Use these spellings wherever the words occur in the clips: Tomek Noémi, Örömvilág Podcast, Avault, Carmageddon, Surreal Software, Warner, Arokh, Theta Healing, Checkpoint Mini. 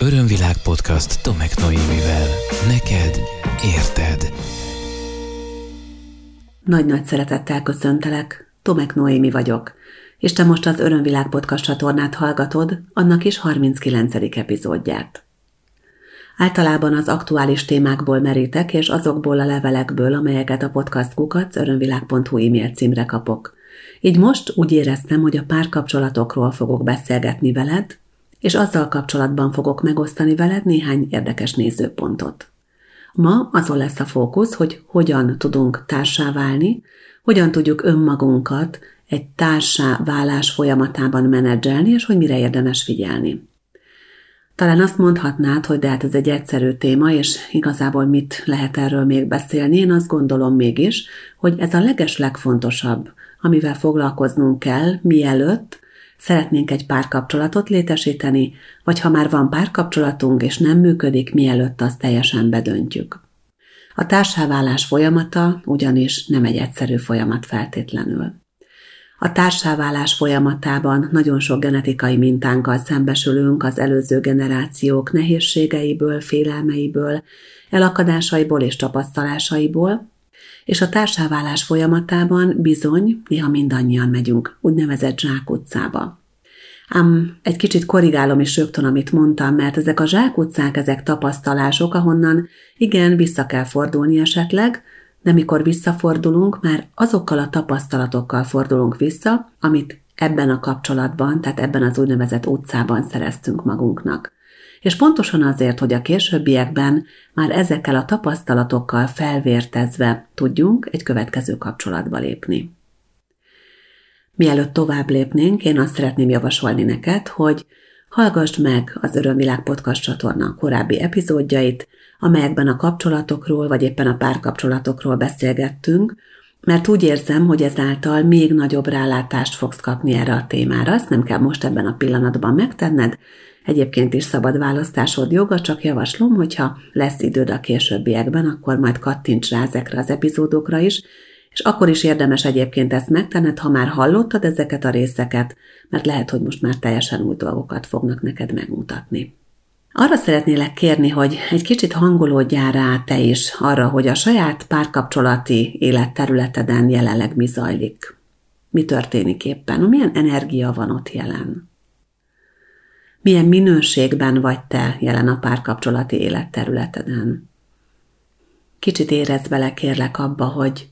Örömvilág Podcast Tomek Noémivel. Neked érted. Nagy-nagy szeretettel köszöntelek, Tomek Noémi vagyok, és te most az Örömvilág Podcast csatornát hallgatod, annak is 39. epizódját. Általában az aktuális témákból merítek, és azokból a levelekből, amelyeket a podcast@örömvilág.hu e-mail címre kapok. Így most úgy éreztem, hogy a párkapcsolatokról fogok beszélgetni veled, és azzal kapcsolatban fogok megosztani veled néhány érdekes nézőpontot. Ma azon lesz a fókusz, hogy hogyan tudunk társá válni, hogyan tudjuk önmagunkat egy társá válás folyamatában menedzselni, és hogy mire érdemes figyelni. Talán azt mondhatnád, hogy de hát ez egy egyszerű téma, és igazából mit lehet erről még beszélni, én azt gondolom mégis, hogy ez a legeslegfontosabb, amivel foglalkoznunk kell, mielőtt szeretnénk egy párkapcsolatot létesíteni, vagy ha már van párkapcsolatunk és nem működik, mielőtt azt teljesen bedöntjük. A társáválás folyamata ugyanis nem egy egyszerű folyamat feltétlenül. A társáválás folyamatában nagyon sok genetikai mintánkkal szembesülünk az előző generációk nehézségeiből, félelmeiből, elakadásaiból és tapasztalásaiból, és a társáválás folyamatában bizony néha mindannyian megyünk, úgynevezett zsákutcába. Ám egy kicsit korrigálom is rögtön, amit mondtam, mert ezek a zsákutcák, ezek tapasztalások, ahonnan igen, vissza kell fordulni esetleg, de mikor visszafordulunk, már azokkal a tapasztalatokkal fordulunk vissza, amit ebben a kapcsolatban, tehát ebben az úgynevezett utcában szereztünk magunknak. És pontosan azért, hogy a későbbiekben már ezekkel a tapasztalatokkal felvértezve tudjunk egy következő kapcsolatba lépni. Mielőtt tovább lépnénk, én azt szeretném javasolni neked, hogy hallgassd meg az Örömvilág Podcast csatorna korábbi epizódjait, amelyekben a kapcsolatokról, vagy éppen a párkapcsolatokról beszélgettünk, mert úgy érzem, hogy ezáltal még nagyobb rálátást fogsz kapni erre a témára, ezt nem kell most ebben a pillanatban megtenned, egyébként is szabad választásod joga, csak javaslom, hogyha lesz időd a későbbiekben, akkor majd kattints rá ezekre az epizódokra is, és akkor is érdemes egyébként ezt megtenned, ha már hallottad ezeket a részeket, mert lehet, hogy most már teljesen új dolgokat fognak neked megmutatni. Arra szeretnélek kérni, hogy egy kicsit hangolódjál rá te is arra, hogy a saját párkapcsolati életterületeden jelenleg mi zajlik. Mi történik éppen? Milyen energia van ott jelen? Milyen minőségben vagy te jelen a párkapcsolati életterületeden? Kicsit érezd bele, kérlek, abba, hogy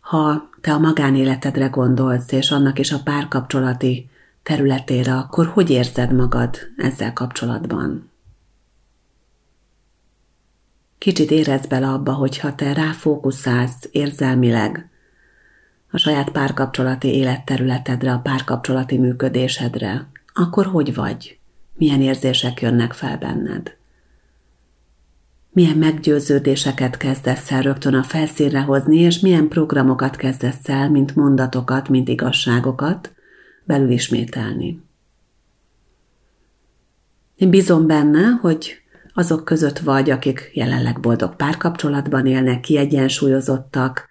ha te a magánéletedre gondolsz, és annak is a párkapcsolati területére, akkor hogy érzed magad ezzel kapcsolatban? Kicsit érezd bele abba, hogyha te ráfókuszálsz érzelmileg a saját párkapcsolati életterületedre, a párkapcsolati működésedre, akkor hogy vagy? Milyen érzések jönnek fel benned? Milyen meggyőződéseket kezdesz el rögtön a felszínre hozni, és milyen programokat kezdesz el, mint mondatokat, mint igazságokat belül ismételni? Én bízom benne, hogy azok között vagy, akik jelenleg boldog párkapcsolatban élnek, kiegyensúlyozottak,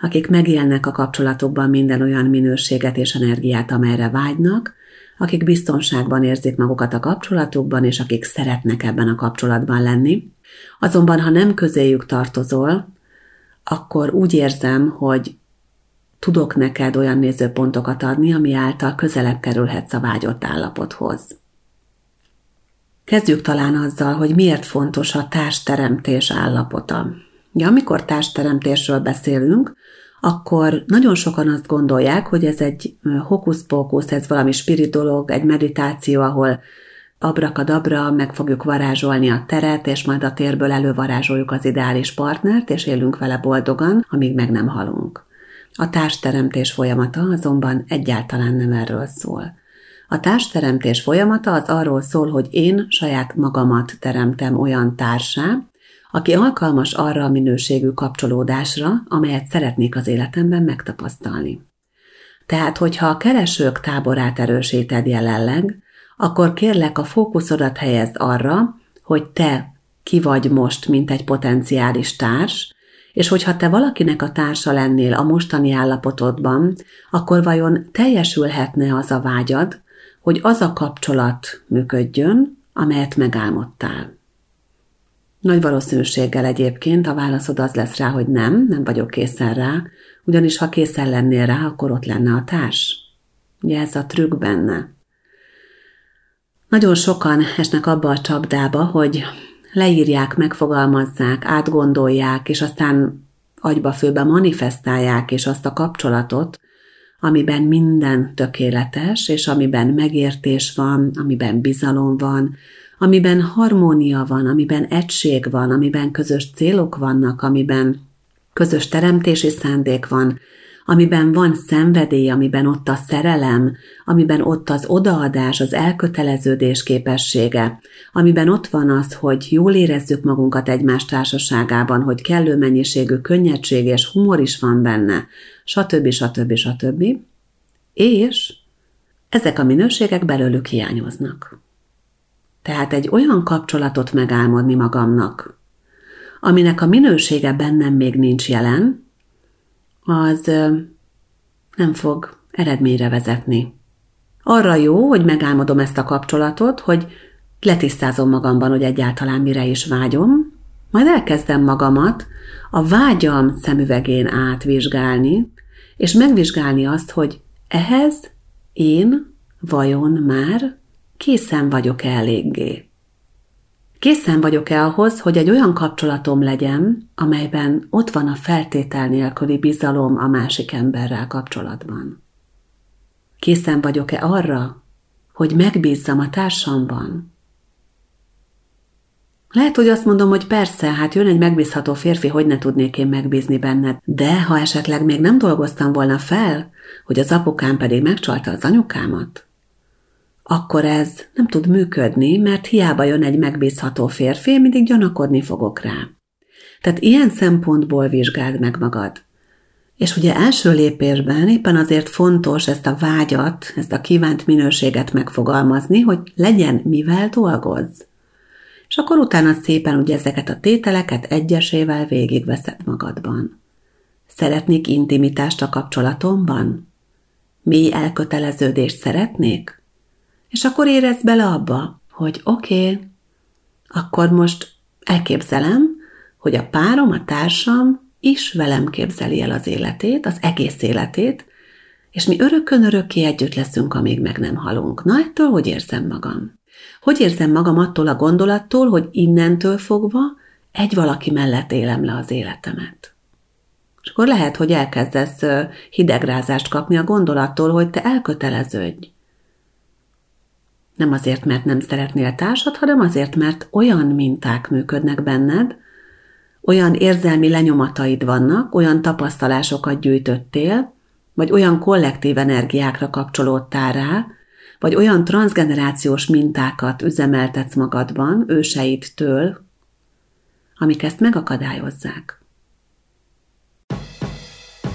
akik megélnek a kapcsolatokban minden olyan minőséget és energiát, amelyre vágynak, akik biztonságban érzik magukat a kapcsolatukban, és akik szeretnek ebben a kapcsolatban lenni. Azonban, ha nem közéjük tartozol, akkor úgy érzem, hogy tudok neked olyan nézőpontokat adni, ami által közelebb kerülhetsz a vágyott állapothoz. Kezdjük talán azzal, hogy miért fontos a társteremtés állapota. Ja, amikor társteremtésről beszélünk, akkor nagyon sokan azt gondolják, hogy ez egy hokusz-pókusz, ez valami spirit dolog, egy meditáció, ahol abrakadabra meg fogjuk varázsolni a teret, és majd a térből elővarázsoljuk az ideális partnert, és élünk vele boldogan, amíg meg nem halunk. A társteremtés folyamata azonban egyáltalán nem erről szól. A társteremtés folyamata az arról szól, hogy én saját magamat teremtem olyan társá, aki alkalmas arra a minőségű kapcsolódásra, amelyet szeretnék az életemben megtapasztalni. Tehát, hogyha a keresők táborát erősíted jelenleg, akkor kérlek a fókuszodat helyezd arra, hogy te ki vagy most, mint egy potenciális társ, és hogyha te valakinek a társa lennél a mostani állapotodban, akkor vajon teljesülhetne az a vágyad, hogy az a kapcsolat működjön, amelyet megálmodtál. Nagy valószínűséggel egyébként a válaszod az lesz rá, hogy nem vagyok készen rá, ugyanis ha készen lennél rá, akkor ott lenne a társ. Ugye ez a trükk benne. Nagyon sokan esnek abba a csapdába, hogy leírják, megfogalmazzák, átgondolják, és aztán agyba-főbe manifestálják és azt a kapcsolatot, amiben minden tökéletes, és amiben megértés van, amiben bizalom van, amiben harmónia van, amiben egység van, amiben közös célok vannak, amiben közös teremtési szándék van, amiben van szenvedély, amiben ott a szerelem, amiben ott az odaadás, az elköteleződés képessége, amiben ott van az, hogy jól érezzük magunkat egymás társaságában, hogy kellő mennyiségű könnyedség és humor is van benne, stb. Stb. Stb. És ezek a minőségek belőlük hiányoznak. Tehát egy olyan kapcsolatot megálmodni magamnak, aminek a minősége bennem még nincs jelen, az nem fog eredményre vezetni. Arra jó, hogy megálmodom ezt a kapcsolatot, hogy letisztázom magamban, hogy egyáltalán mire is vágyom, majd elkezdem magamat a vágyam szemüvegén átvizsgálni, és megvizsgálni azt, hogy ehhez én vajon már készen vagyok-e eléggé. Készen vagyok-e ahhoz, hogy egy olyan kapcsolatom legyen, amelyben ott van a feltétel nélküli bizalom a másik emberrel kapcsolatban? Készen vagyok-e arra, hogy megbízzam a társamban? Lehet, hogy azt mondom, hogy persze, hát jön egy megbízható férfi, hogy ne tudnék én megbízni benned, de ha esetleg még nem dolgoztam volna fel, hogy az apukám pedig megcsalta az anyukámat, akkor ez nem tud működni, mert hiába jön egy megbízható férfi, mindig gyanakodni fogok rá. Tehát ilyen szempontból vizsgáld meg magad. És ugye első lépésben éppen azért fontos ezt a vágyat, ezt a kívánt minőséget megfogalmazni, hogy legyen mivel dolgozz. És akkor utána szépen ugye ezeket a tételeket egyesével végigveszed magadban. Szeretnék intimitást a kapcsolatomban? Mély elköteleződést szeretnék? És akkor érezd bele abba, hogy oké, akkor most elképzelem, hogy a párom, a társam is velem képzeli el az életét, az egész életét, és mi örökkön-örökké együtt leszünk, amíg meg nem halunk. Na, ettől hogy érzem magam? Hogy érzem magam attól a gondolattól, hogy innentől fogva egy valaki mellett élem le az életemet? És akkor lehet, hogy elkezdesz hidegrázást kapni a gondolattól, hogy te elköteleződj. Nem azért, mert nem szeretnél társat, hanem azért, mert olyan minták működnek benned, olyan érzelmi lenyomataid vannak, olyan tapasztalásokat gyűjtöttél, vagy olyan kollektív energiákra kapcsolódtál rá, vagy olyan transzgenerációs mintákat üzemeltetsz magadban, őseidtől, amik ezt megakadályozzák.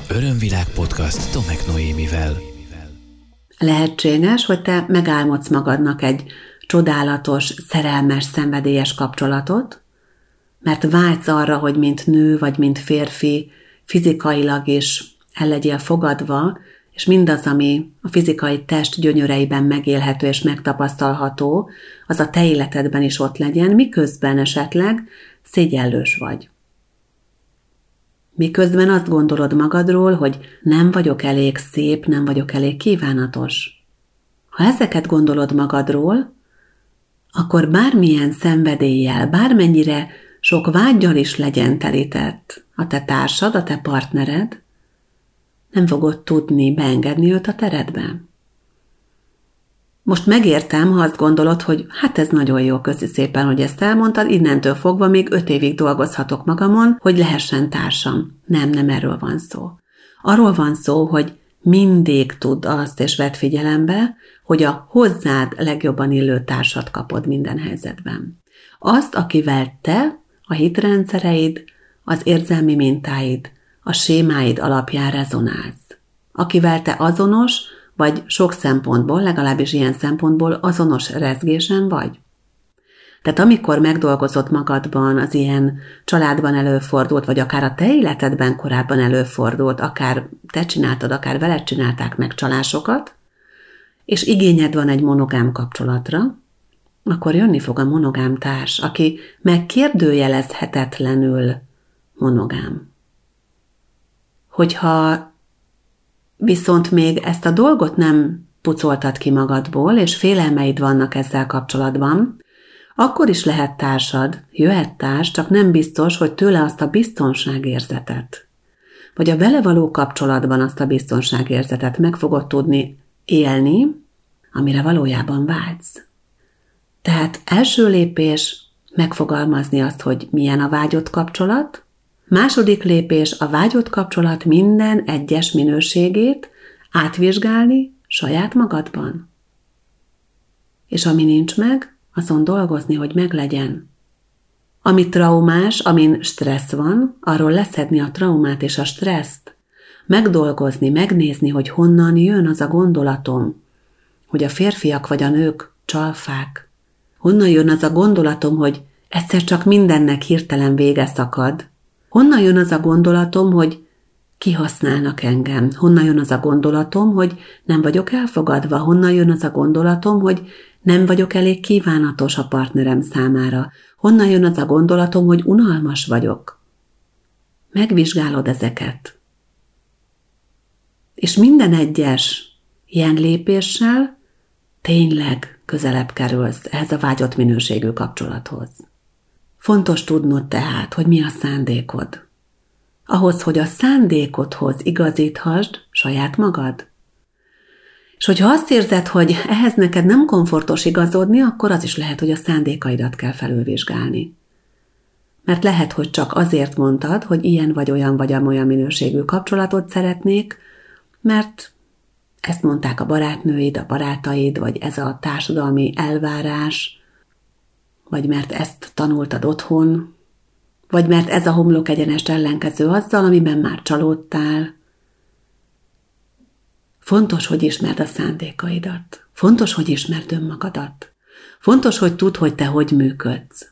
Örömvilág Podcast Tomek Noémivel. Lehetséges, hogy te megálmodsz magadnak egy csodálatos, szerelmes, szenvedélyes kapcsolatot, mert vágysz arra, hogy mint nő vagy mint férfi fizikailag is el legyél fogadva, és mindaz, ami a fizikai test gyönyöreiben megélhető és megtapasztalható, az a te életedben is ott legyen, miközben esetleg szégyellős vagy. Miközben azt gondolod magadról, hogy nem vagyok elég szép, nem vagyok elég kívánatos. Ha ezeket gondolod magadról, akkor bármilyen szenvedéllyel, bármennyire sok vággyal is legyen telített a te társad, a te partnered, nem fogod tudni beengedni őt a teredbe. Most megértem, ha azt gondolod, hogy hát ez nagyon jó, köszi szépen, hogy ezt elmondtad, innentől fogva még 5 évig dolgozhatok magamon, hogy lehessen társam. Nem erről van szó. Arról van szó, hogy mindig tudd azt, és vedd figyelembe, hogy a hozzád legjobban illő társat kapod minden helyzetben. Azt, akivel te a hitrendszereid, az érzelmi mintáid, a sémáid alapján rezonálsz. Akivel te azonos, vagy sok szempontból, legalábbis ilyen szempontból azonos rezgésen vagy. Tehát amikor megdolgozott magadban az ilyen családban előfordult, vagy akár a te életedben korábban előfordult, akár te csináltad, akár veled csinálták meg csalásokat, és igényed van egy monogám kapcsolatra, akkor jönni fog a monogám társ, aki megkérdőjelezhetetlenül monogám. Hogyha viszont még ezt a dolgot nem pucoltad ki magadból, és félelmeid vannak ezzel kapcsolatban, akkor is lehet társad, jöhet társ, csak nem biztos, hogy tőle azt a biztonságérzetet, vagy a vele való kapcsolatban azt a biztonságérzetet meg fogod tudni élni, amire valójában vágysz. Tehát első lépés megfogalmazni azt, hogy milyen a vágyott kapcsolat, második lépés a vágyott kapcsolat minden egyes minőségét átvizsgálni saját magadban. És ami nincs meg, azon dolgozni, hogy meglegyen. Ami traumás, amin stressz van, arról leszedni a traumát és a stresszt. Megdolgozni, megnézni, hogy honnan jön az a gondolatom, hogy a férfiak vagy a nők csalfák. Honnan jön az a gondolatom, hogy egyszer csak mindennek hirtelen vége szakad. Honnan jön az a gondolatom, hogy kihasználnak engem. Honnan jön az a gondolatom, hogy nem vagyok elfogadva. Honnan jön az a gondolatom, hogy nem vagyok elég kívánatos a partnerem számára. Honnan jön az a gondolatom, hogy unalmas vagyok. Megvizsgálod ezeket. És minden egyes ilyen lépéssel tényleg közelebb kerülsz ehhez a vágyott minőségű kapcsolathoz. Fontos tudnod tehát, hogy mi a szándékod. Ahhoz, hogy a szándékodhoz igazíthasd saját magad. És hogyha azt érzed, hogy ehhez neked nem komfortos igazodni, akkor az is lehet, hogy a szándékaidat kell felülvizsgálni. Mert lehet, hogy csak azért mondtad, hogy ilyen vagy olyan vagy amolyan minőségű kapcsolatot szeretnék, mert ezt mondták a barátnőid, a barátaid, vagy ez a társadalmi elvárás, vagy mert ezt tanultad otthon, vagy mert ez a homlok egyenest ellenkező azzal, amiben már csalódtál. Fontos, hogy ismerd a szándékaidat. Fontos, hogy ismerd önmagadat. Fontos, hogy tudd, hogy te hogy működsz.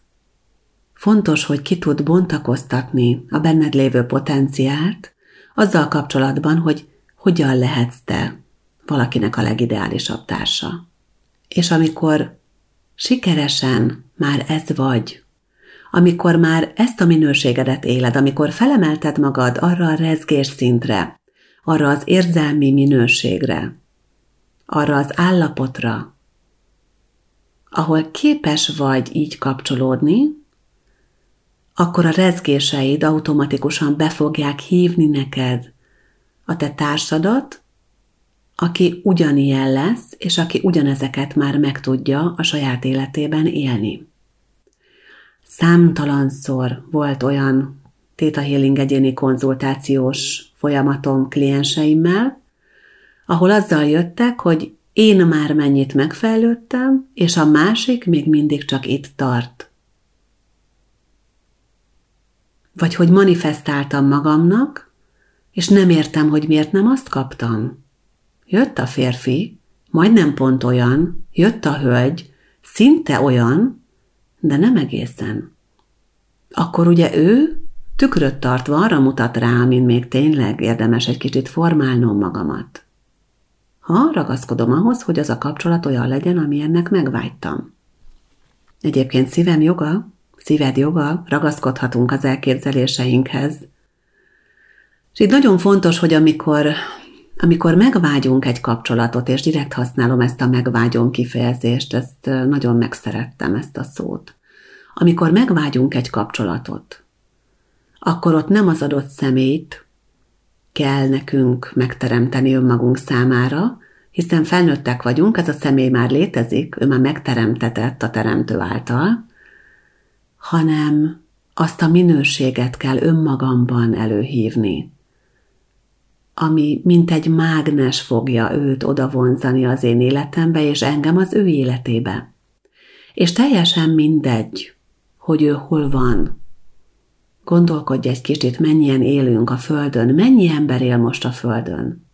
Fontos, hogy ki tud bontakoztatni a benned lévő potenciált azzal kapcsolatban, hogy hogyan lehetsz te valakinek a legideálisabb társa. És amikor sikeresen már ez vagy, amikor már ezt a minőségedet éled, amikor felemelted magad arra a rezgésszintre, arra az érzelmi minőségre, arra az állapotra, ahol képes vagy így kapcsolódni, akkor a rezgéseid automatikusan be fogják hívni neked a te társadat, aki ugyanilyen lesz, és aki ugyanezeket már meg tudja a saját életében élni. Számtalanszor volt olyan Theta Healing egyéni konzultációs folyamatom klienseimmel, ahol azzal jöttek, hogy én már mennyit megfejlődtem, és a másik még mindig csak itt tart. Vagy hogy manifestáltam magamnak, és nem értem, hogy miért nem azt kaptam. Jött a férfi, majdnem pont olyan, jött a hölgy, szinte olyan, de nem egészen. Akkor ugye ő tükröt tartva arra mutat rá, amin még tényleg érdemes egy kicsit formálnom magamat. Ha ragaszkodom ahhoz, hogy az a kapcsolat olyan legyen, amilyennek megvágytam. Egyébként szívem joga, szíved joga, ragaszkodhatunk az elképzeléseinkhez. És itt nagyon fontos, hogy amikor megvágyunk egy kapcsolatot, és direkt használom ezt a megvágyom kifejezést, ezt nagyon megszerettem, ezt a szót. Amikor megvágyunk egy kapcsolatot, akkor ott nem az adott személyt kell nekünk megteremteni önmagunk számára, hiszen felnőttek vagyunk, ez a személy már létezik, ő már megteremtetett a teremtő által, hanem azt a minőséget kell önmagamban előhívni, ami mint egy mágnes fogja őt odavonzani az én életembe, és engem az ő életébe. És teljesen mindegy, hogy ő hol van. Gondolkodj egy kicsit, mennyien élünk a Földön, mennyi ember él most a Földön.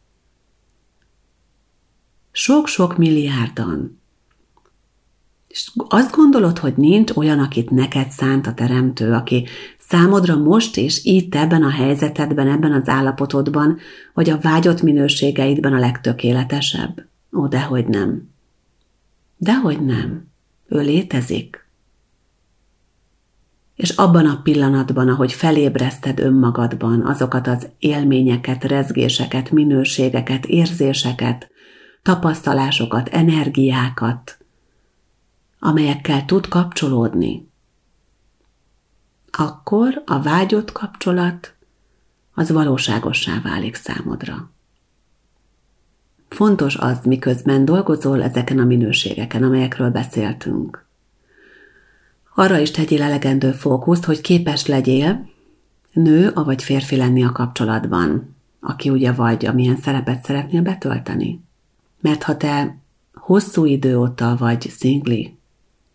Sok-sok milliárdan. És azt gondolod, hogy nincs olyan, akit neked szánt a teremtő, aki számodra most és itt ebben a helyzetedben, ebben az állapotodban, vagy a vágyott minőségeidben a legtökéletesebb? Ó, dehogy nem. Dehogy nem. ő létezik. És abban a pillanatban, ahogy felébreszted önmagadban azokat az élményeket, rezgéseket, minőségeket, érzéseket, tapasztalásokat, energiákat, amelyekkel tud kapcsolódni, akkor a vágyott kapcsolat az valóságossá válik számodra. Fontos az, miközben dolgozol ezeken a minőségeken, amelyekről beszéltünk. Arra is tegyél elegendő fókuszt, hogy képes legyél nő, avagy férfi lenni a kapcsolatban, aki ugye vagy, amilyen szerepet szeretnél betölteni. Mert ha te hosszú idő óta vagy szingli,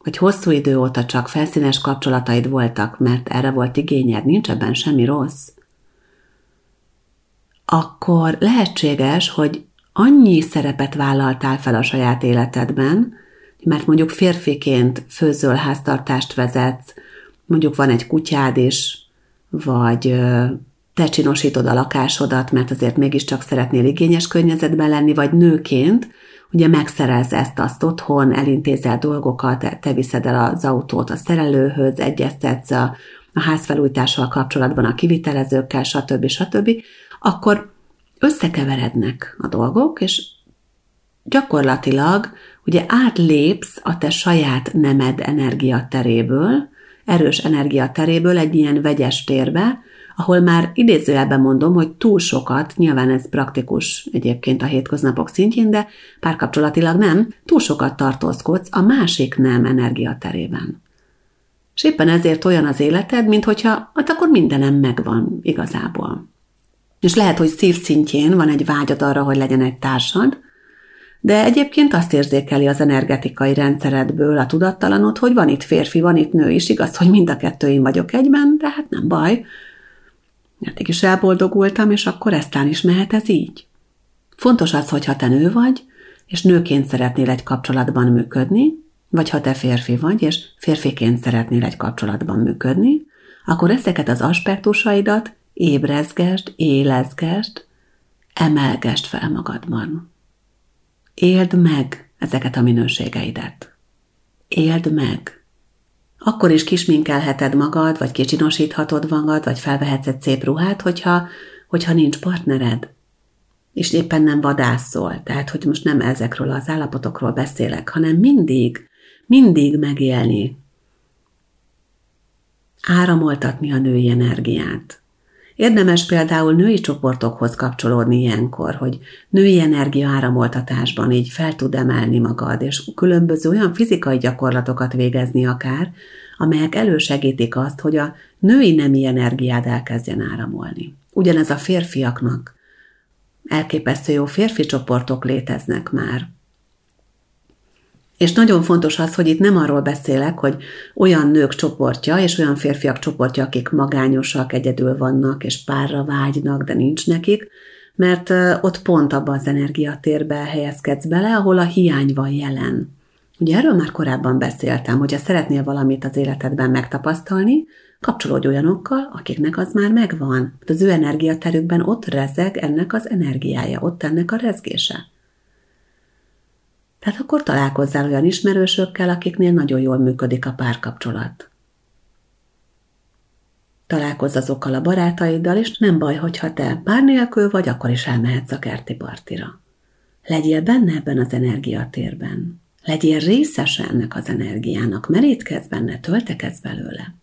vagy hosszú idő óta csak felszínes kapcsolataid voltak, mert erre volt igényed, nincs ebben semmi rossz, akkor lehetséges, hogy annyi szerepet vállaltál fel a saját életedben, mert mondjuk férfiként főzöl, háztartást vezetsz, mondjuk van egy kutyád is, vagy te csinosítod a lakásodat, mert azért mégiscsak szeretnél igényes környezetben lenni, vagy nőként, ugye megszerelsz ezt-azt otthon, elintézel dolgokat, te viszed el az autót a szerelőhöz, egyeztetsz a házfelújítással kapcsolatban a kivitelezőkkel, stb. Stb. Akkor összekeverednek a dolgok, és gyakorlatilag ugye átlépsz a te saját nemed energiateréből, erős energiateréből egy ilyen vegyes térbe, ahol már idézőjelben mondom, hogy túl sokat, nyilván ez praktikus egyébként a hétköznapok szintjén, de párkapcsolatilag nem, túl sokat tartózkodsz a másik nem energiaterében. És éppen ezért olyan az életed, mint hogyha hát akkor mindenem megvan igazából. És lehet, hogy szívszintjén van egy vágyad arra, hogy legyen egy társad, de egyébként azt érzékeli az energetikai rendszeredből a tudattalanod, hogy van itt férfi, van itt nő is, igaz, hogy mind a kettő én vagyok egyben, de hát nem baj. Eddig is elboldogultam, és akkor eztán is mehet ez így. Fontos az, hogyha te nő vagy, és nőként szeretnél egy kapcsolatban működni, vagy ha te férfi vagy, és férfiként szeretnél egy kapcsolatban működni, akkor ezeket az aspektusaidat ébrezgesd, élezgesd, emelgesd fel magadban. Éld meg ezeket a minőségeidet. Éld meg. Akkor is kisminkelheted magad, vagy kicsinosíthatod magad, vagy felvehetsz egy szép ruhát, hogyha nincs partnered, és éppen nem vadászol. Tehát, hogy most nem ezekről az állapotokról beszélek, hanem mindig megélni. Áramoltatni a női energiát. Érdemes például női csoportokhoz kapcsolódni ilyenkor, hogy női energia áramoltatásban így fel tud emelni magad, és különböző olyan fizikai gyakorlatokat végezni akár, amelyek elősegítik azt, hogy a női nemi energiád elkezdjen áramolni. Ugyanez a férfiaknak. Elképesztő jó férfi csoportok léteznek már. És nagyon fontos az, hogy itt nem arról beszélek, hogy olyan nők csoportja és olyan férfiak csoportja, akik magányosak, egyedül vannak és párra vágynak, de nincs nekik, mert ott pont abba az energiatérbe helyezkedsz bele, ahol a hiány van jelen. Ugye erről már korábban beszéltem, hogyha szeretnél valamit az életedben megtapasztalni, kapcsolódj olyanokkal, akiknek az már megvan. Az ő energiaterükben ott rezeg ennek az energiája, ott ennek a rezgése. Tehát akkor találkozzál olyan ismerősökkel, akiknél nagyon jól működik a párkapcsolat. Találkozz azokkal a barátaiddal, és nem baj, hogyha te pár nélkül vagy, akkor is elmehetsz a kerti partira. Legyél benne ebben az energiatérben. Legyél részes ennek az energiának, merítkezz benne, töltekezz belőle.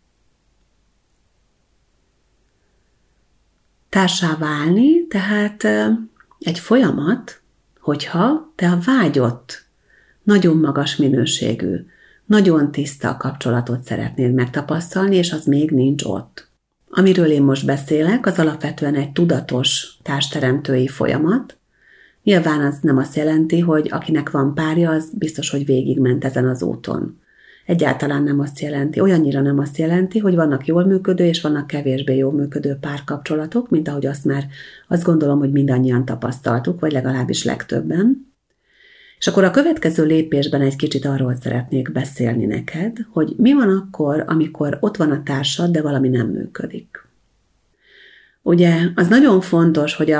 Társá válni, tehát egy folyamat, hogyha te a vágyott, nagyon magas minőségű, nagyon tiszta kapcsolatot szeretnéd megtapasztalni, és az még nincs ott. Amiről én most beszélek, az alapvetően egy tudatos társteremtői folyamat. Nyilván az nem azt jelenti, hogy akinek van párja, az biztos, hogy végigment ezen az úton. Egyáltalán nem azt jelenti, olyannyira nem azt jelenti, hogy vannak jól működő és vannak kevésbé jól működő párkapcsolatok, mint ahogy azt már azt gondolom, hogy mindannyian tapasztaltuk, vagy legalábbis legtöbben. És akkor a következő lépésben egy kicsit arról szeretnék beszélni neked, hogy mi van akkor, amikor ott van a társad, de valami nem működik. Ugye az nagyon fontos, hogy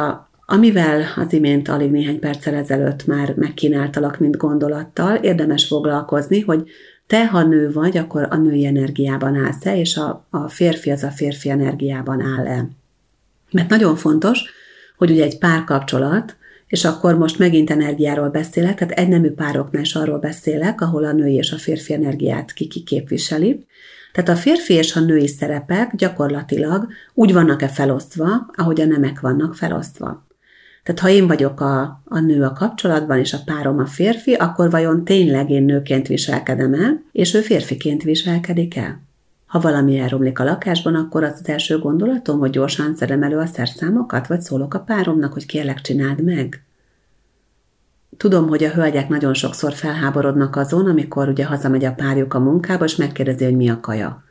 amivel az imént alig néhány perccel ezelőtt már megkínáltalak, mint gondolattal, érdemes foglalkozni, hogy Te, ha nő vagy, akkor a női energiában állsz el, és a férfi az a férfi energiában áll el. Mert nagyon fontos, hogy ugye egy párkapcsolat, és akkor most megint energiáról beszélek, tehát egynemű pároknál is arról beszélek, ahol a női és a férfi energiát ki képviseli. Tehát a férfi és a női szerepek gyakorlatilag úgy vannak-e felosztva, ahogy a nemek vannak felosztva. Tehát ha én vagyok a nő a kapcsolatban, és a párom a férfi, akkor vajon tényleg én nőként viselkedem el, és ő férfiként viselkedik el? Ha valami elromlik a lakásban, akkor az első gondolatom, hogy gyorsan szedem elő a szerszámokat, vagy szólok a páromnak, hogy kérlek, csináld meg. Tudom, hogy a hölgyek nagyon sokszor felháborodnak azon, amikor ugye hazamegy a párjuk a munkába, és megkérdezi, hogy mi a kaja.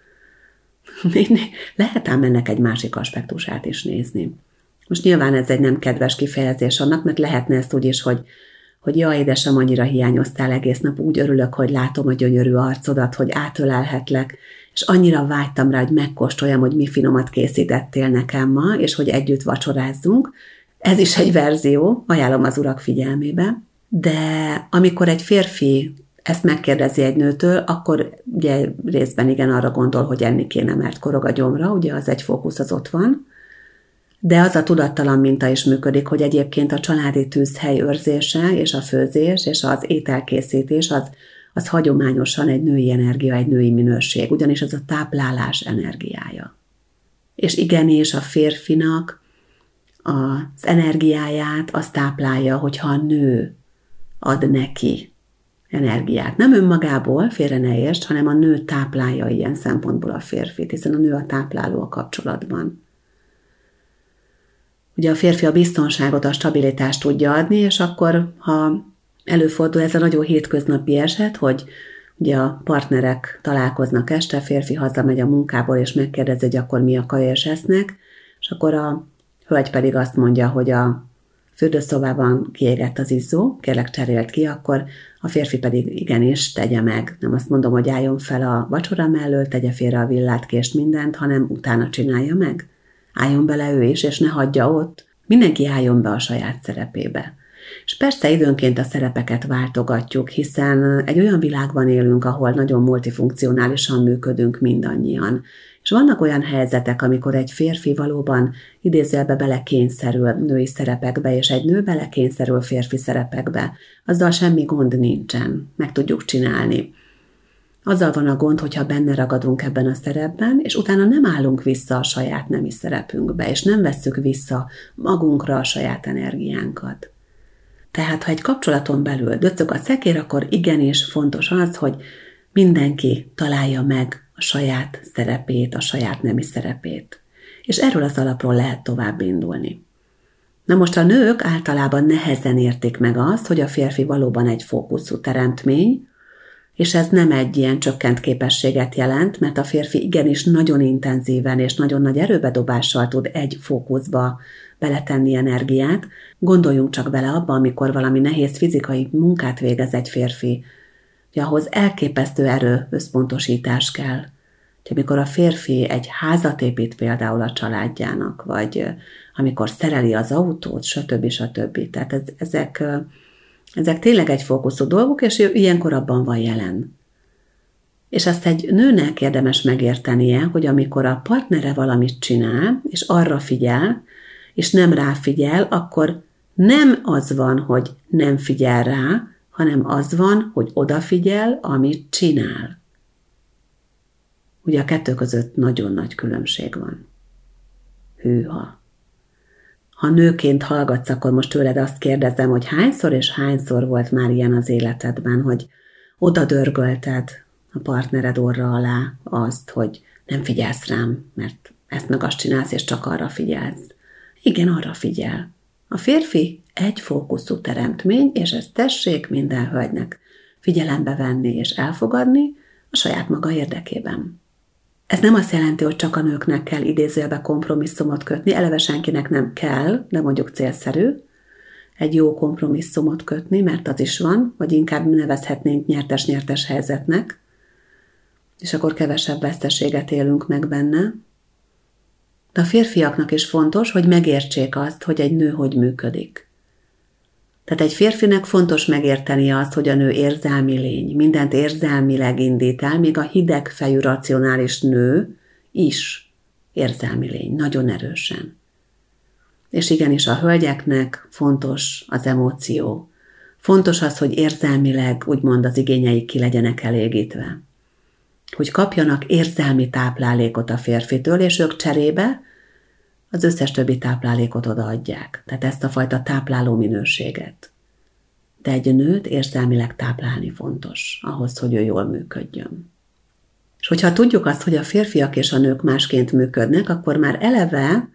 Lehet ám ennek egy másik aspektusát is nézni. Most nyilván ez egy nem kedves kifejezés annak, mert lehetne ezt úgy is, hogy jaj, édesem, annyira hiányoztál egész nap, úgy örülök, hogy látom a gyönyörű arcodat, hogy átölelhetlek, és annyira vágytam rá, hogy megkóstoljam, hogy mi finomat készítettél nekem ma, és hogy együtt vacsorázzunk. Ez is egy verzió, ajánlom az urak figyelmébe. De amikor egy férfi ezt megkérdezi egy nőtől, akkor ugye részben igen arra gondol, hogy enni kéne, mert korog a gyomra, ugye az egy fókusz, az ott van. De az a tudattalan minta is működik, hogy egyébként a családi tűzhely őrzése és a főzés és az ételkészítés az hagyományosan egy női energia, egy női minőség, ugyanis ez a táplálás energiája. És igenis a férfinak az energiáját az táplálja, hogyha a nő ad neki energiát. Nem önmagából, félre ne értsd, hanem a nő táplálja ilyen szempontból a férfit, hiszen a nő a tápláló a kapcsolatban. Ugye a férfi a biztonságot, a stabilitást tudja adni, és akkor, ha előfordul ez a nagyon hétköznapi eset, hogy ugye a partnerek találkoznak este, a férfi hazamegy a munkából, és megkérdezi, hogy akkor mi a kaja, és esznek, és akkor a hölgy pedig azt mondja, hogy a fürdőszobában kiégett az izzó, kérlek cserélt ki, akkor a férfi pedig igenis tegye meg. Nem azt mondom, hogy álljon fel a vacsora mellől, tegye félre a villátkést, mindent, hanem utána csinálja meg. Álljon bele ő is, és ne hagyja ott. Mindenki álljon be a saját szerepébe. És persze időnként a szerepeket váltogatjuk, hiszen egy olyan világban élünk, ahol nagyon multifunkcionálisan működünk mindannyian. És vannak olyan helyzetek, amikor egy férfi valóban idézőjelbe belekényszerül női szerepekbe, és egy nő belekényszerül férfi szerepekbe. Azzal semmi gond nincsen, meg tudjuk csinálni. Azzal van a gond, hogyha benne ragadunk ebben a szerepben, és utána nem állunk vissza a saját nemi szerepünkbe, és nem vesszük vissza magunkra a saját energiánkat. Tehát, ha egy kapcsolaton belül döcög a szekér, akkor igenis fontos az, hogy mindenki találja meg a saját szerepét, a saját nemi szerepét. És erről az alapról lehet tovább indulni. Na most a nők általában nehezen értik meg azt, hogy a férfi valóban egy fókuszú teremtmény, és ez nem egy ilyen csökkent képességet jelent, mert a férfi igenis nagyon intenzíven és nagyon nagy erőbedobással tud egy fókuszba beletenni energiát. Gondoljunk csak bele abba, amikor valami nehéz fizikai munkát végez egy férfi, hogy ahhoz elképesztő erő, összpontosítás kell. Hogy amikor a férfi egy házat épít például a családjának, vagy amikor szereli az autót, stb. Tehát ezek tényleg egy fókuszú dolgok, és ilyenkor abban van jelen. És azt egy nőnek érdemes megértenie, hogy amikor a partnere valamit csinál, és arra figyel, és nem rá figyel, akkor nem az van, hogy nem figyel rá, hanem az van, hogy odafigyel, amit csinál. Ugye a kettő között nagyon nagy különbség van. Hűha! Ha nőként hallgatsz, akkor most tőled azt kérdezem, hogy hányszor és hányszor volt már ilyen az életedben, hogy oda dörgölted a partnered orra alá azt, hogy nem figyelsz rám, mert ezt meg azt csinálsz, és csak arra figyelsz. Igen, arra figyel. A férfi egy fókuszú teremtmény, és ezt tessék minden hölgynek figyelembe venni és elfogadni a saját maga érdekében. Ez nem azt jelenti, hogy csak a nőknek kell idézőjelbe kompromisszumot kötni, eleve senkinek nem kell, de mondjuk célszerű egy jó kompromisszumot kötni, mert az is van, vagy inkább nevezhetnénk nyertes-nyertes helyzetnek, és akkor kevesebb veszteséget élünk meg benne. De a férfiaknak is fontos, hogy megértsék azt, hogy egy nő hogy működik. Tehát egy férfinek fontos megérteni azt, hogy a nő érzelmi lény, mindent érzelmileg indít el, még a hidegfejű racionális nő is érzelmi lény, nagyon erősen. És igenis a hölgyeknek fontos az emóció. Fontos az, hogy érzelmileg, úgymond az igényeik ki legyenek elégítve. Hogy kapjanak érzelmi táplálékot a férfitől, és ők cserébe az összes többi táplálékot odaadják. Tehát ezt a fajta tápláló minőséget. De egy nőt érzelmileg táplálni fontos, ahhoz, hogy ő jól működjön. És hogyha tudjuk azt, hogy a férfiak és a nők másként működnek, akkor már eleve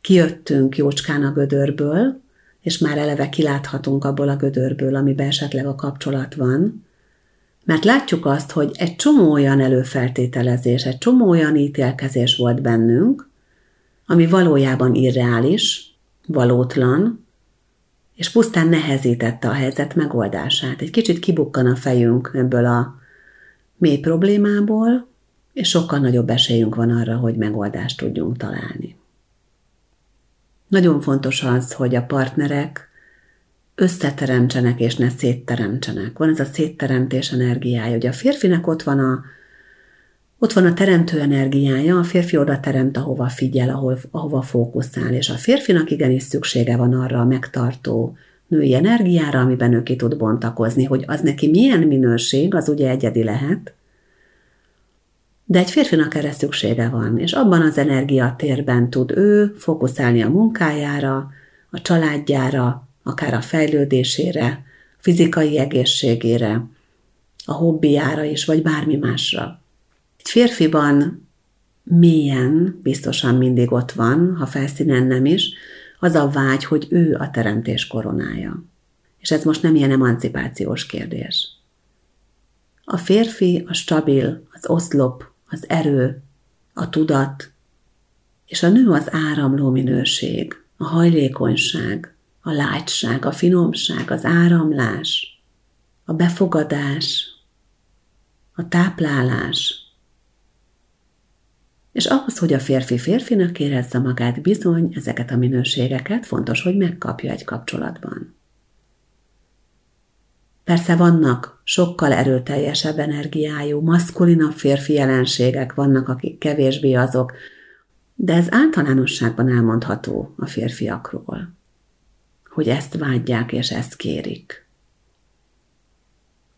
kijöttünk jócskán a gödörből, és már eleve kiláthatunk abból a gödörből, amiben esetleg a kapcsolat van, mert látjuk azt, hogy egy csomó olyan előfeltételezés, egy csomó olyan ítélkezés volt bennünk, ami valójában irreális, valótlan, és pusztán nehezítette a helyzet megoldását. Egy kicsit kibukkan a fejünk ebből a mély problémából, és sokkal nagyobb esélyünk van arra, hogy megoldást tudjunk találni. Nagyon fontos az, hogy a partnerek összeteremtsenek és ne szétteremtsenek. Van ez a szétteremtés energiája, hogy a férfinek ott van a teremtő energiája, a férfi oda teremt, ahova figyel, ahova fókuszál, és a férfinak igenis szüksége van arra a megtartó női energiára, amiben ő ki tud bontakozni, hogy az neki milyen minőség, az ugye egyedi lehet, de egy férfinak erre szüksége van, és abban az energiatérben tud ő fókuszálni a munkájára, a családjára, akár a fejlődésére, fizikai egészségére, a hobbijára is, vagy bármi másra. Egy férfiban mélyen, biztosan mindig ott van, ha felszínen nem is, az a vágy, hogy ő a teremtés koronája. És ez most nem ilyen emancipációs kérdés. A férfi a stabil, az oszlop, az erő, a tudat, és a nő az áramló minőség, a hajlékonyság, a lágyság, a finomság, az áramlás, a befogadás, a táplálás. És ahhoz, hogy a férfi férfinak érezze magát, bizony ezeket a minőségeket fontos, hogy megkapja egy kapcsolatban. Persze vannak sokkal erőteljesebb energiájú, maszkulinabb férfi jelenségek, vannak, akik kevésbé azok, de ez általánosságban elmondható a férfiakról, hogy ezt vágyják és ezt kérik.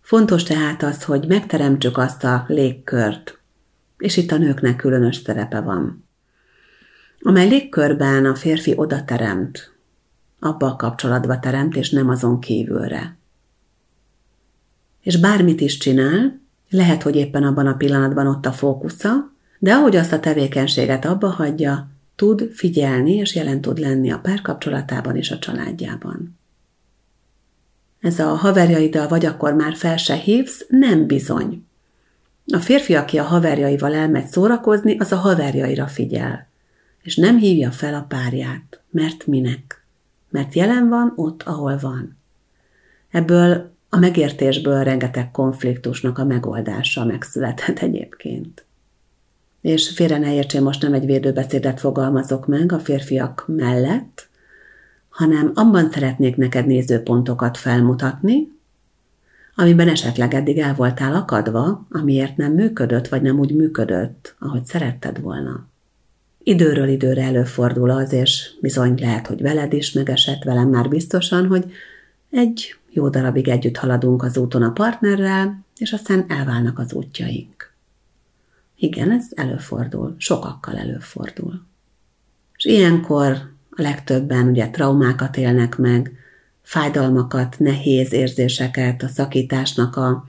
Fontos tehát az, hogy megteremtsük azt a légkört, és itt a nőknek különös szerepe van, amely légkörben a férfi oda teremt, abba a kapcsolatba teremt, és nem azon kívülre. És bármit is csinál, lehet, hogy éppen abban a pillanatban ott a fókusza, de ahogy azt a tevékenységet abba hagyja, tud figyelni és jelen tud lenni a párkapcsolatában és a családjában. Ez a haverjaiddal vagy akkor már fel se hívsz, nem bizony. A férfi, aki a haverjaival elmegy szórakozni, az a haverjaira figyel, és nem hívja fel a párját, mert minek? Mert jelen van ott, ahol van. Ebből a megértésből rengeteg konfliktusnak a megoldása megszülethet egyébként. És félre ne értsé, most nem egy védőbeszédet fogalmazok meg a férfiak mellett, hanem abban szeretnék neked nézőpontokat felmutatni, amiben esetleg eddig el voltál akadva, amiért nem működött, vagy nem úgy működött, ahogy szeretted volna. Időről időre előfordul az, és bizony lehet, hogy veled is megesett, velem már biztosan, hogy egy jó darabig együtt haladunk az úton a partnerrel, és aztán elválnak az útjaink. Igen, ez előfordul, sokakkal előfordul. És ilyenkor a legtöbben ugye traumákat élnek meg, fájdalmakat, nehéz érzéseket, a szakításnak a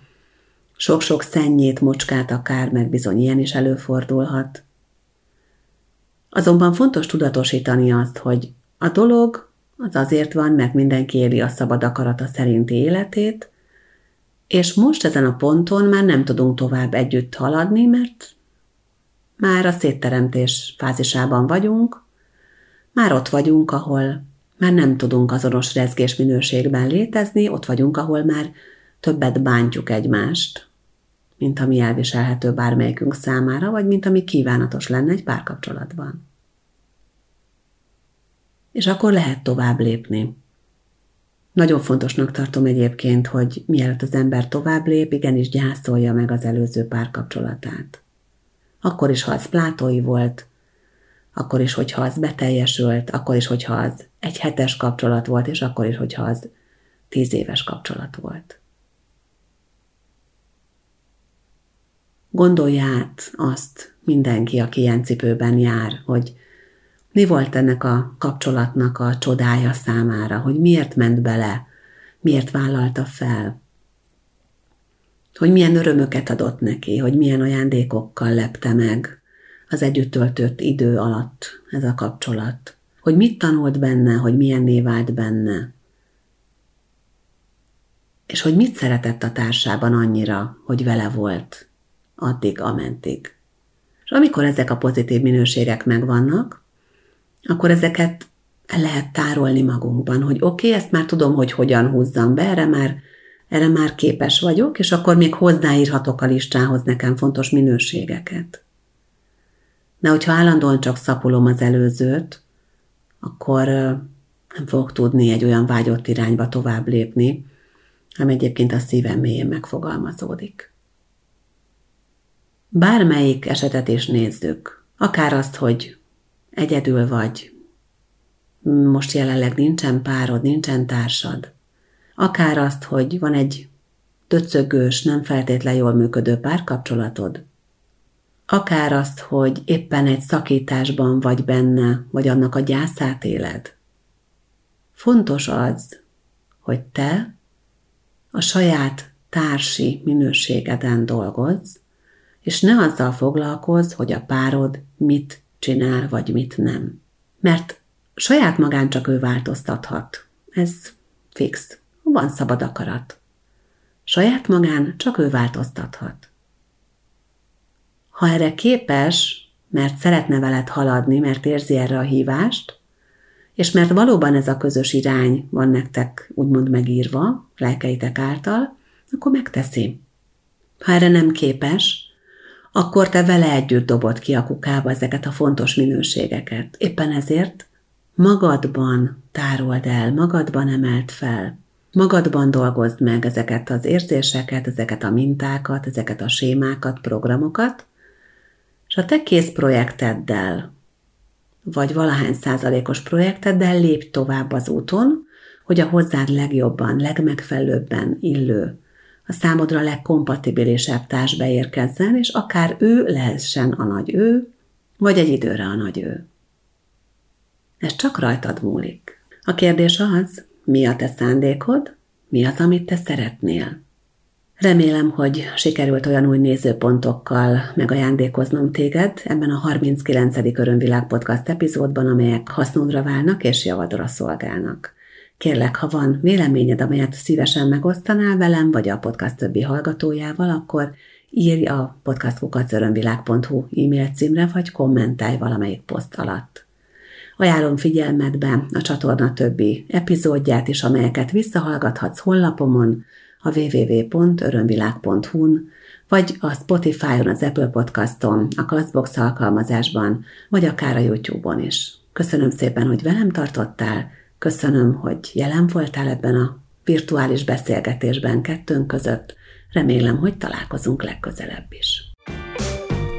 sok-sok szennyét, mocskát akár, mert bizony ilyen is előfordulhat. Azonban fontos tudatosítani azt, hogy a dolog az azért van, mert mindenki éli a szabad akarata szerinti életét, és most ezen a ponton már nem tudunk tovább együtt haladni, mert már a szétteremtés fázisában vagyunk, már ott vagyunk, ahol már nem tudunk azonos rezgés minőségben létezni, ott vagyunk, ahol már többet bántjuk egymást, mint ami elviselhető bármelyikünk számára, vagy mint ami kívánatos lenne egy párkapcsolatban. És akkor lehet tovább lépni. Nagyon fontosnak tartom egyébként, hogy mielőtt az ember tovább lép, igenis gyászolja meg az előző párkapcsolatát. Akkor is, ha az plátói volt, akkor is, hogyha az beteljesült, akkor is, hogyha az 1 hetes kapcsolat volt, és akkor is, hogyha az 10 éves kapcsolat volt. Gondolj át azt mindenki, aki ilyen cipőben jár, hogy mi volt ennek a kapcsolatnak a csodája számára, hogy miért ment bele, miért vállalta fel, hogy milyen örömöket adott neki, hogy milyen ajándékokkal lepte meg az együtt töltött idő alatt ez a kapcsolat, hogy mit tanult benne, hogy milyenné vált benne, és hogy mit szeretett a társában annyira, hogy vele volt addig, ameddig. És amikor ezek a pozitív minőségek megvannak, akkor ezeket el lehet tárolni magunkban, hogy oké, ezt már tudom, hogy hogyan húzzam be, erre már képes vagyok, és akkor még hozzáírhatok a listához nekem fontos minőségeket. De hogyha állandóan csak szapulom az előzőt, akkor nem fogok tudni egy olyan vágyott irányba tovább lépni, ami egyébként a szívem mélyén megfogalmazódik. Bármelyik esetet is nézzük, akár azt, hogy egyedül vagy, most jelenleg nincsen párod, nincsen társad, akár azt, hogy van egy döcögős, nem feltétlen jól működő párkapcsolatod, akár azt, hogy éppen egy szakításban vagy benne, vagy annak a gyászát éled. Fontos az, hogy te a saját társi minőségeden dolgozz, és ne azzal foglalkozz, hogy a párod mit csinál, vagy mit nem. Mert saját magán csak ő változtathat. Ez fix. Van szabad akarat. Saját magán csak ő változtathat. Ha erre képes, mert szeretne veled haladni, mert érzi erre a hívást, és mert valóban ez a közös irány van nektek úgymond megírva, lelkeitek által, akkor megteszi. Ha erre nem képes, akkor te vele együtt dobod ki a kukába ezeket a fontos minőségeket. Éppen ezért magadban tárold el, magadban emeld fel, magadban dolgozd meg ezeket az érzéseket, ezeket a mintákat, ezeket a sémákat, programokat, és a te kész projekteddel, vagy valahány százalékos projekteddel lépj tovább az úton, hogy a hozzád legjobban, legmegfelelőbben illő, a számodra legkompatibilisebb társ beérkezzen, és akár ő lehessen a nagy ő, vagy egy időre a nagy ő. Ez csak rajtad múlik. A kérdés az, mi a te szándékod, mi az, amit te szeretnél. Remélem, hogy sikerült olyan új nézőpontokkal megajándékoznom téged ebben a 39. Örömvilág Podcast epizódban, amelyek hasznodra válnak és javadra szolgálnak. Kérlek, ha van véleményed, amelyet szívesen megosztanál velem, vagy a podcast többi hallgatójával, akkor írj a podcast@örömvilág.hu e-mail címre, vagy kommentálj valamelyik poszt alatt. Ajánlom figyelmedbe a csatorna többi epizódját is, amelyeket visszahallgathatsz honlapomon, a www.örömvilág.hu-n, vagy a Spotify-on, az Apple Podcaston, a Castbox alkalmazásban, vagy akár a YouTube-on is. Köszönöm szépen, hogy velem tartottál, köszönöm, hogy jelen voltál ebben a virtuális beszélgetésben kettőnk között. Remélem, hogy találkozunk legközelebb is.